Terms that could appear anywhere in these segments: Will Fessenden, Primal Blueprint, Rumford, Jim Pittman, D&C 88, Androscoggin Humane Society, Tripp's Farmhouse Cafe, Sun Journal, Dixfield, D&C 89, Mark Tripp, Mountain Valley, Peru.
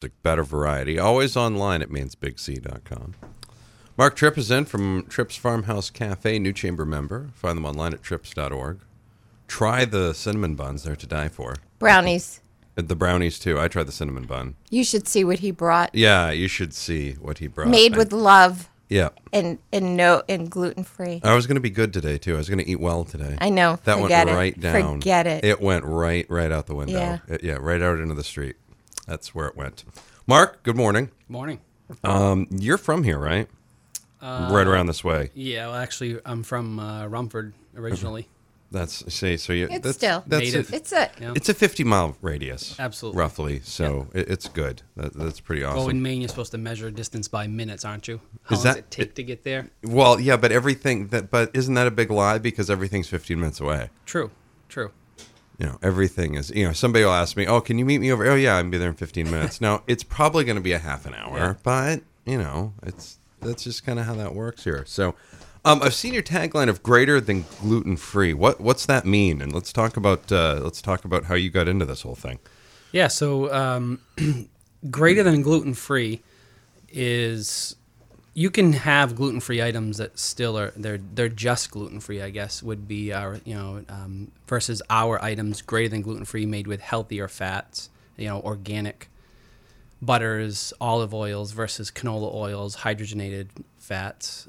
the better variety. Always online at mansbigc.com. Mark Tripp is in from Tripp's Farmhouse Cafe, new chamber member. Find them online at trips.org. Try the cinnamon buns, they're to die for. Brownies. The brownies, too. I tried the cinnamon bun. You should see what he brought. Yeah, you should see what he brought. Made with love. Yeah. And gluten-free. I was going to be good today, too. I was going to eat well today. I know. That went right down. Forget it. It went right out the window. Yeah. Right out into the street. That's where it went. Mark, good morning. Morning. You're from here, right? Right around this way. Yeah, well, actually, I'm from Rumford originally. Okay. It's a 50-mile radius, absolutely, roughly. So it's good. That's pretty awesome. Well, in Maine, you're supposed to measure distance by minutes, aren't you? How long does it take to get there? Well, yeah, but isn't that a big lie? Because everything's 15 minutes away. True. Everything is. Somebody will ask me, "Oh, can you meet me over?" Oh, yeah, I'll be there in 15 minutes. Now, it's probably going to be a half an hour, but that's just kind of how that works here. So. I've seen your tagline of greater than gluten-free. What's that mean? And let's talk about how you got into this whole thing. Yeah, so greater than gluten-free is you can have gluten-free items that still are they're just gluten-free, I guess, would be our versus our items greater than gluten-free made with healthier fats, organic butters, olive oils versus canola oils, hydrogenated fats,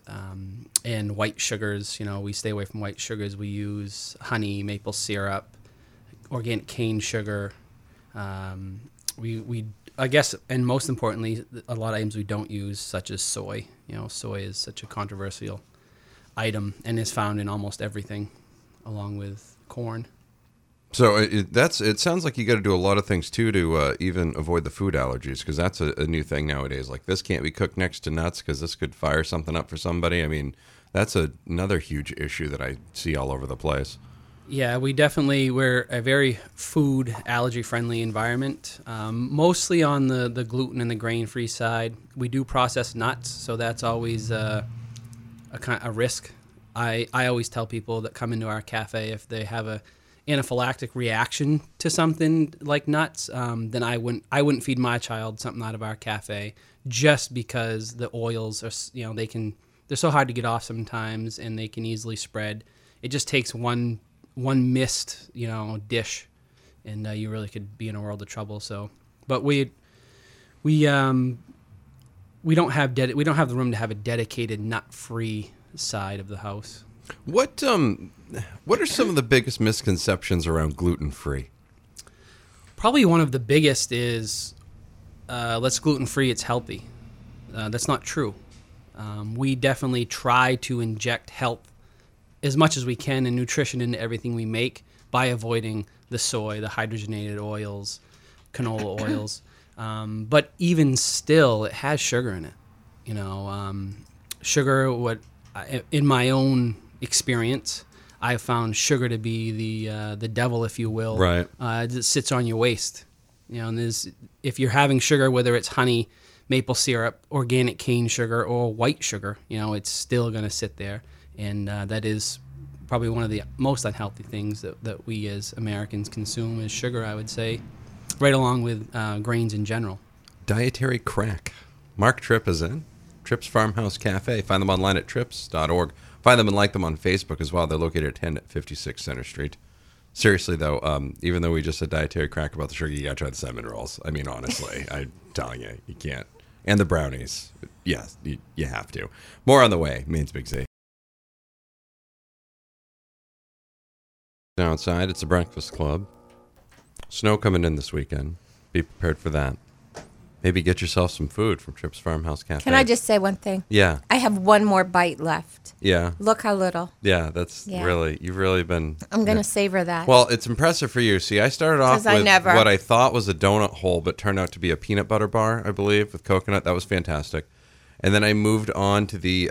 and white sugars. We stay away from white sugars. We use honey, maple syrup, organic cane sugar. And most importantly, a lot of items we don't use, such as soy. Soy is such a controversial item and is found in almost everything, along with corn. So it sounds like you got to do a lot of things, too, to even avoid the food allergies, because that's a new thing nowadays. Like, this can't be cooked next to nuts because this could fire something up for somebody. I mean, that's another huge issue that I see all over the place. Yeah, we're a very food allergy-friendly environment, mostly on the gluten and the grain-free side. We do process nuts, so that's always a risk. I always tell people that come into our cafe if they have a anaphylactic reaction to something like nuts, then I wouldn't feed my child something out of our cafe, just because the oils are, they're so hard to get off sometimes, and they can easily spread. It just takes one missed dish, and you really could be in a world of trouble. So, but we don't have the room to have a dedicated nut-free side of the house. What are some of the biggest misconceptions around gluten-free? Probably one of the biggest is, let's gluten-free, it's healthy. That's not true. We definitely try to inject health as much as we can and nutrition into everything we make by avoiding the soy, the hydrogenated oils, canola oils. But even still, it has sugar in it. Sugar, in my own experience, I found sugar to be the devil, if you will. Right. It sits on your waist. And if you're having sugar, whether it's honey, maple syrup, organic cane sugar, or white sugar, it's still going to sit there. And that is probably one of the most unhealthy things that we as Americans consume is sugar, I would say, right along with grains in general. Dietary crack. Mark Tripp is in. Tripp's Farmhouse Cafe. Find them online at trips.org. Find them and like them on Facebook as well. They're located at 1056 Center Street. Seriously, though, even though we just had dietary crack about the sugar, you got to try the cinnamon rolls. I mean, honestly, I'm telling you, you can't. And the brownies. Yes, you have to. More on the way. Maine's Big Z. Outside, it's the Breakfast Club. Snow coming in this weekend. Be prepared for that. Maybe get yourself some food from Tripp's Farmhouse Cafe. Can I just say one thing? Yeah. I have one more bite left. Yeah. Look how little. Yeah, you've really been... I'm going to savor that. Well, it's impressive for you. See, I started off with what I thought was a donut hole, but turned out to be a peanut butter bar, I believe, with coconut. That was fantastic. And then I moved on to the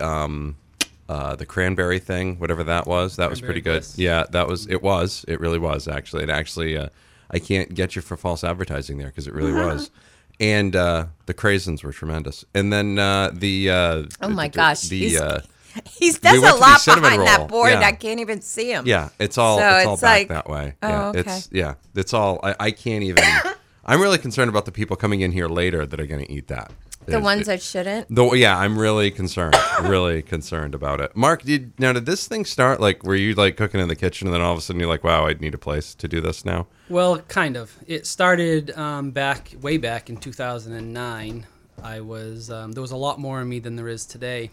cranberry thing, whatever that was. That was pretty good. Yeah, that was... It was. It really was, actually. It actually... I can't get you for false advertising there, because it really was. And the craisins were tremendous. And then he does a lot behind that board. Yeah. I can't even see him. Yeah, it's all back that way. Oh, yeah, okay. It's all. I can't even. I'm really concerned about the people coming in here later that are going to eat that. The ones that shouldn't? Yeah, I'm really concerned. Really concerned about it. Mark, did this thing start, like, were you, like, cooking in the kitchen and then all of a sudden you're like, wow, I'd need a place to do this now? Well, kind of. It started way back in 2009. I was, there was a lot more in me than there is today.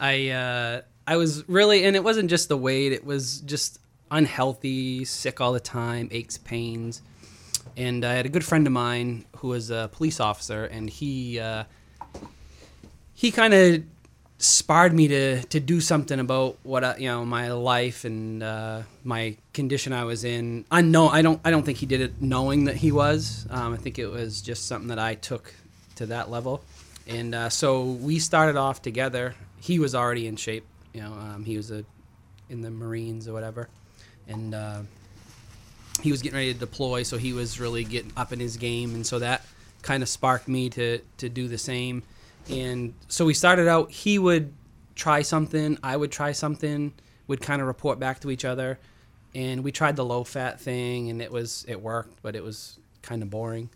I was really, and it wasn't just the weight, it was just unhealthy, sick all the time, aches, pains. And I had a good friend of mine who was a police officer, and he kind of sparred me to do something about what my life and my condition I was in. I don't think he did it knowing that he was. I think it was just something that I took to that level, and so we started off together. He was already in shape, he was in the Marines or whatever, and. He was getting ready to deploy, so he was really getting up in his game, and so that kind of sparked me to do the same. And so we started out, he would try something, I would try something, we'd kind of report back to each other, and we tried the low-fat thing, and it worked, but it was kind of boring.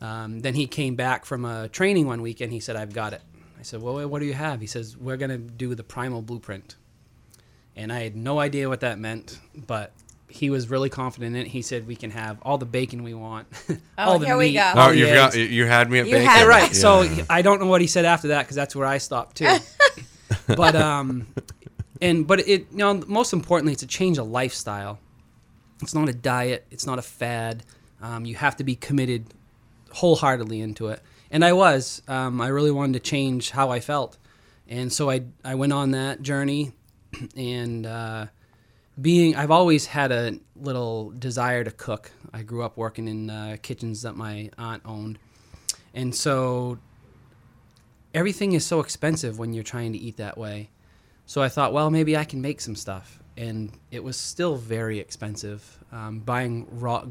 Then he came back from a training one weekend, he said, I've got it. I said, well, what do you have? He says, we're going to do the Primal Blueprint. And I had no idea what that meant, but... He was really confident in it. He said, we can have all the bacon we want. All the here meat, we go. Oh, you had me at bacon. Yeah, right. Yeah. So I don't know what he said after that because that's where I stopped too. But it most importantly, it's a change of lifestyle. It's not a diet. It's not a fad. You have to be committed wholeheartedly into it. And I was. I really wanted to change how I felt. And so I went on that journey and... I've always had a little desire to cook. I grew up working in kitchens that my aunt owned. And so everything is so expensive when you're trying to eat that way. So I thought, well, maybe I can make some stuff. And it was still very expensive. Buying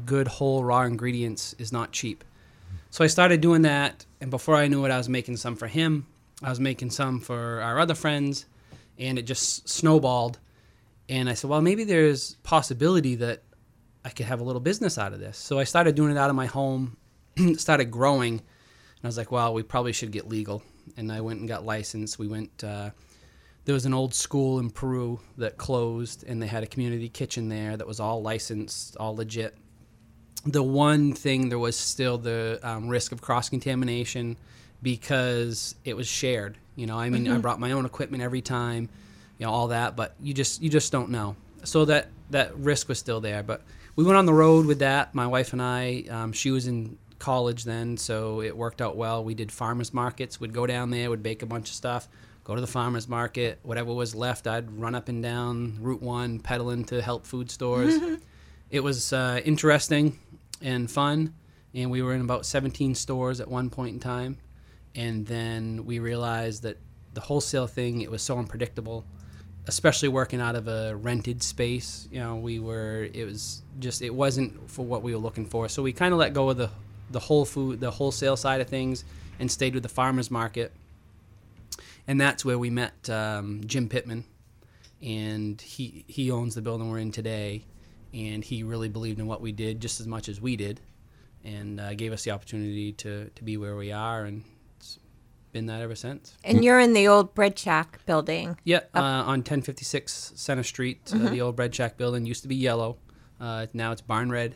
good whole raw ingredients is not cheap. So I started doing that. And before I knew it, I was making some for him. I was making some for our other friends. And it just snowballed. And I said, well, maybe there's possibility that I could have a little business out of this. So I started doing it out of my home, started growing. And I was like, well, we probably should get legal. And I went and got licensed. We went, there was an old school in Peru that closed, and they had a community kitchen there that was all licensed, all legit. The one thing, there was still the risk of cross-contamination because it was shared. I brought my own equipment every time. All that, but you just don't know. So that risk was still there. But we went on the road with that. My wife and I, she was in college then, so it worked out well. We did farmers markets. We'd go down there, would bake a bunch of stuff, go to the farmers market. Whatever was left, I'd run up and down Route 1, peddling to help food stores. It was interesting and fun, and we were in about 17 stores at one point in time. And then we realized that the wholesale thing, it was so unpredictable. Especially working out of a rented space, it wasn't for what we were looking for. So we kind of let go of the wholesale side of things and stayed with the farmer's market. And that's where we met Jim Pittman. And he owns the building we're in today. And he really believed in what we did just as much as we did. And gave us the opportunity to be where we are, and been that ever since. And you're in the old Bread Shack building. Yeah, on 1056 Center Street, the old Bread Shack building used to be yellow. Now it's barn red.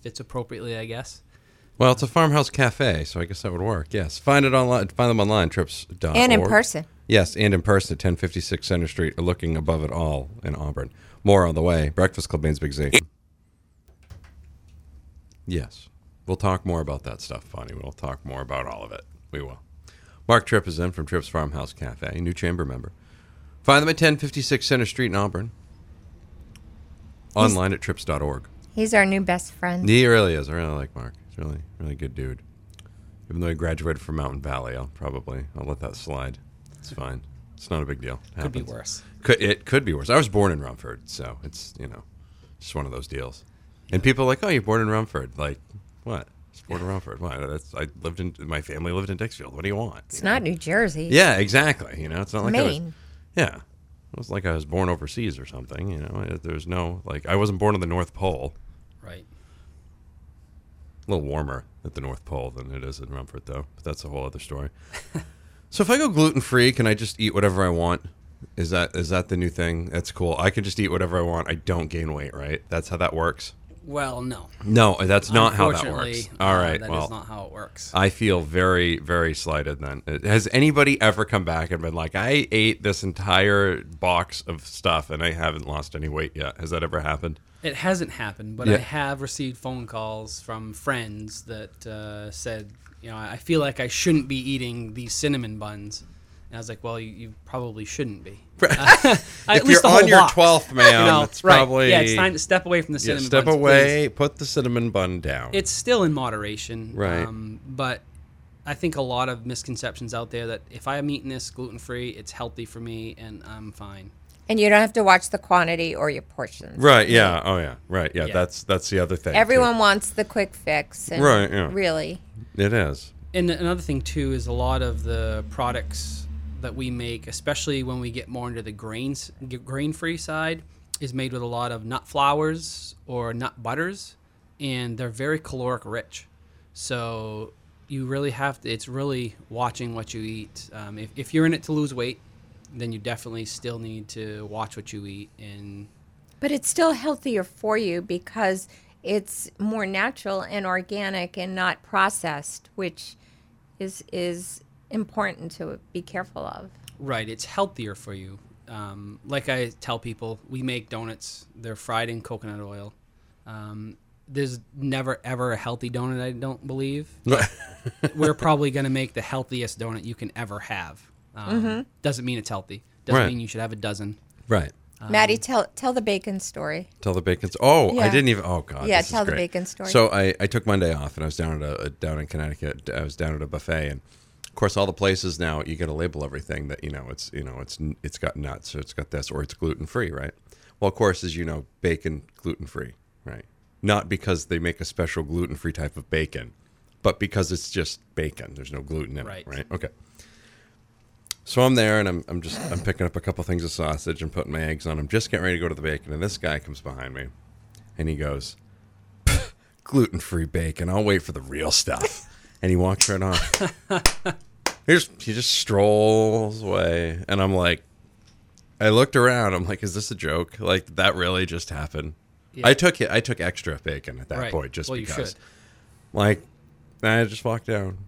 Fits appropriately, I guess. Well, it's a farmhouse cafe, so I guess that would work. Yes, find it online. Find them online, trips.org. And in person. Yes, and in person at 1056 Center Street, looking above it all in Auburn. More on the way. Breakfast Club Maine's Big Zation. Yes, we'll talk more about that stuff, Bonnie. We'll talk more about all of it. We will. Mark Tripp is in from Tripp's Farmhouse Cafe, new chamber member. Find them at 1056 Center Street in Auburn. Online at trips.org. He's our new best friend. He really is. I really like Mark. He's a really, really good dude. Even though he graduated from Mountain Valley, I'll let that slide. It's fine. It's not a big deal. It could be worse. It could be worse. I was born in Rumford, so it's, just one of those deals. Yeah. And people are like, oh, you're born in Rumford. Like, what? Sport around for it. Why? My family lived in Dixfield. What do you want? It's not New Jersey. Yeah, exactly. It's not like Maine. It was like I was born overseas or something. There's no I wasn't born on the North Pole. Right. A little warmer at the North Pole than it is in Rumford, though. But that's a whole other story. So if I go gluten-free, can I just eat whatever I want? Is that the new thing? That's cool. I can just eat whatever I want. I don't gain weight, right? That's how that works? Well, no. No, that's not how that works. All right. That is not how it works. I feel very, very slighted then. Has anybody ever come back and been like, I ate this entire box of stuff and I haven't lost any weight yet? Has that ever happened? It hasn't happened, but yeah. I have received phone calls from friends that said, you know, I feel like I shouldn't be eating these cinnamon buns. And I was like, well, you probably shouldn't be. If at least you're on your 12th, man, you know, it's right. Probably... Yeah, it's time to step away from the cinnamon buns. Step away, please. Put the cinnamon bun down. It's still in moderation. Right. But I think a lot of misconceptions out there that if I'm eating this gluten-free, it's healthy for me and I'm fine. And you don't have to watch the quantity or your portions. Right, yeah. Oh, yeah. Right, yeah. That's the other thing. Everyone wants the quick fix. And right, yeah. Really. It is. And another thing, too, is a lot of the products that we make, especially when we get more into the grain-free side, is made with a lot of nut flours or nut butters, and they're very caloric rich. So you really have to, it's really watching what you eat. If you're in it to lose weight, then you definitely still need to watch what you eat. But it's still healthier for you because it's more natural and organic and not processed, which is important to be careful of. Right, it's healthier for you. Like I tell people, we make donuts. They're fried in coconut oil. There's never, ever a healthy donut, I don't believe. We're probably going to make the healthiest donut you can ever have. Doesn't mean it's healthy. Doesn't mean you should have a dozen. Right. Maddie, tell the bacon story. Tell the bacon story. Oh, yeah. I didn't even. Oh, God. Yeah, tell the bacon story. So I took Monday off, and I was down in Connecticut. I was down at a buffet, and of course, all the places now you got to label everything that it's got nuts or it's got this or it's gluten free, right? Well, of course, as you know, bacon gluten free, right? Not because they make a special gluten free type of bacon, but because it's just bacon. There's no gluten in it, right? Okay. So I'm there and I'm picking up a couple things of sausage and putting my eggs on. I'm just getting ready to go to the bacon, and this guy comes behind me, and he goes, "Gluten free bacon. I'll wait for the real stuff." And he walks right off. He just strolls away. And I'm like, I looked around. I'm like, is this a joke? Like, did that really just happen? Yeah. I took extra bacon at that point just because. You should. Like, I just walked down.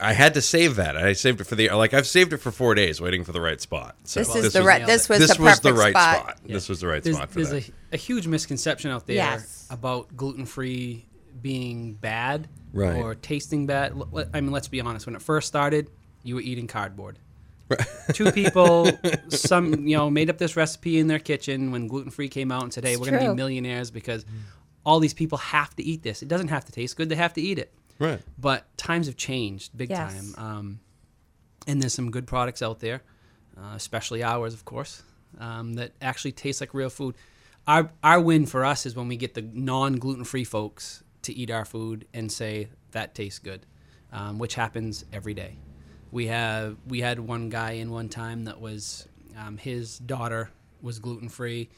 I had to save that. I saved it for I've saved it for 4 days waiting for the right spot. So This was the right spot. Yeah. This was the right spot for that. There's a huge misconception out there about gluten-free being bad or tasting bad. I mean, let's be honest. When it first started, you were eating cardboard. Right. Two people, made up this recipe in their kitchen when gluten-free came out and said, hey, we're going to be millionaires because all these people have to eat this. It doesn't have to taste good. They have to eat it. Right. But times have changed big time. And there's some good products out there, especially ours, of course, that actually taste like real food. Our win for us is when we get the non-gluten-free folks to eat our food and say that tastes good, which happens every day. We had one guy in one time that was his daughter was gluten free.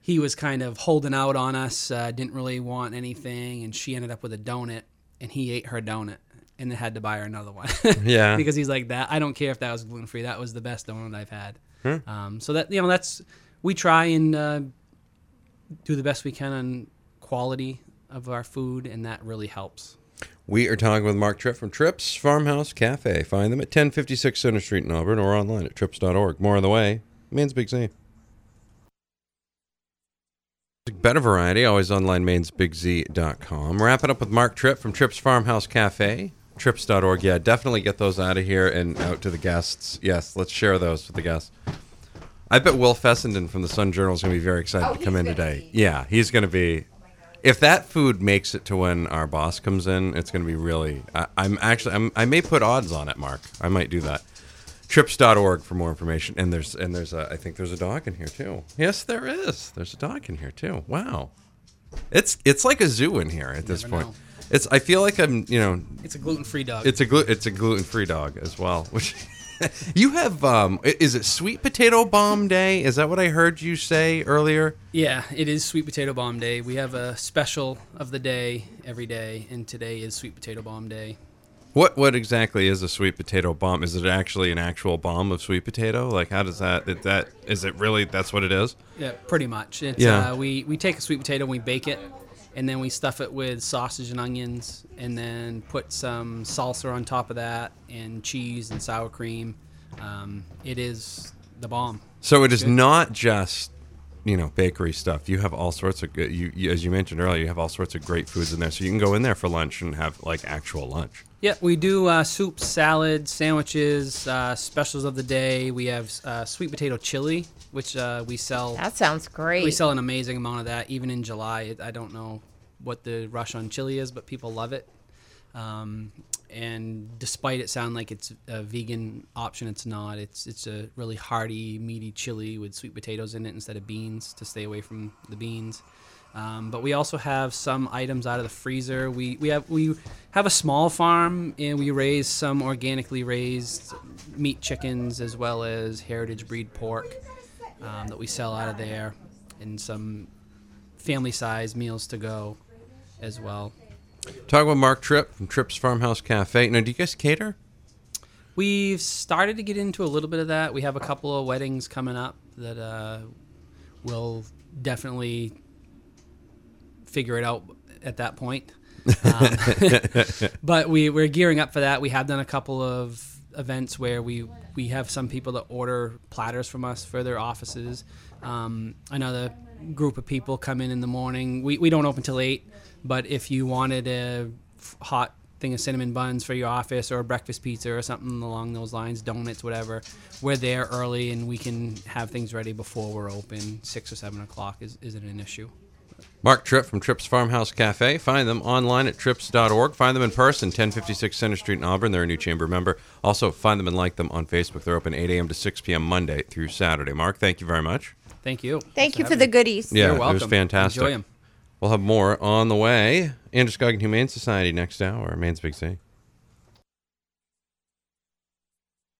He was kind of holding out on us, didn't really want anything, and she ended up with a donut, and he ate her donut and then had to buy her another one. Yeah, because he's like that. I don't care if that was gluten free. That was the best donut I've had. Hmm. So that that's we try and do the best we can on quality of our food, and that really helps. We are talking with Mark Tripp from Tripp's Farmhouse Cafe. Find them at 1056 Center Street in Auburn or online at trips.org. More on the way. Maine's Big Z. Better variety, always online, mainsbigz.com. Wrapping up with Mark Tripp from Tripp's Farmhouse Cafe, trips.org. Yeah, definitely get those out of here and out to the guests. Yes, let's share those with the guests. I bet Will Fessenden from the Sun Journal is going to be very excited to come in today. Yeah, he's going to be... If that food makes it to when our boss comes in, it's going to be really... I may put odds on it, Mark. I might do that. Trips.org for more information. And I think there's a dog in here, too. Yes, there is. There's a dog in here, too. Wow. It's like a zoo in here at this point. I feel like I'm... It's a gluten-free dog. It's a gluten-free dog as well, which... You have, is it Sweet Potato Bomb Day? Is that what I heard you say earlier? Yeah, it is Sweet Potato Bomb Day. We have a special of the day every day, and today is Sweet Potato Bomb Day. What exactly is a sweet potato bomb? Is it actually an actual bomb of sweet potato? Like, how does that is it really, that's what it is? Yeah, pretty much. It's, yeah. We take a sweet potato and we bake it, and then we stuff it with sausage and onions, and then put some salsa on top of that, and cheese and sour cream. It is the bomb. So it is not just, you know, bakery stuff. You have all sorts of, as you mentioned earlier, you have all sorts of great foods in there. So you can go in there for lunch and have, like, actual lunch. Yeah, we do soups, salads, sandwiches, specials of the day. We have sweet potato chili, which we sell. That sounds great. We sell an amazing amount of that, even in July. I don't know what the rush on chili is, but people love it. And despite it sound like it's a vegan option, it's not. It's a really hearty, meaty chili with sweet potatoes in it instead of beans, to stay away from the beans. But we also have some items out of the freezer. We have a small farm, and we raise some organically raised meat chickens as well as heritage breed pork that we sell out of there, and some family-sized meals to go as well. Talking with Mark Tripp from Tripp's Farmhouse Cafe. Now, do you guys cater? We've started to get into a little bit of that. We have a couple of weddings coming up that will definitely figure it out at that point. But we're gearing up for that. We have done a couple of events where we have some people that order platters from us for their offices. Another group of people come in the morning. We don't open till 8, but if you wanted a hot thing of cinnamon buns for your office, or a breakfast pizza or something along those lines, donuts, whatever, we're there early, and we can have things ready before we're open. 6 or 7 o'clock isn't an issue. Mark Tripp from Tripp's Farmhouse Cafe. Find them online at trips.org. Find them in person, 1056 Center Street in Auburn. They're a new chamber member. Also, find them and like them on Facebook. They're open 8 a.m. to 6 p.m. Monday through Saturday. Mark, thank you very much. Thank you. Thank you for the goodies. Yeah, you're welcome. It was fantastic. Enjoy them. We'll have more on the way. Androscoggin Humane Society next hour. Maine's Big C.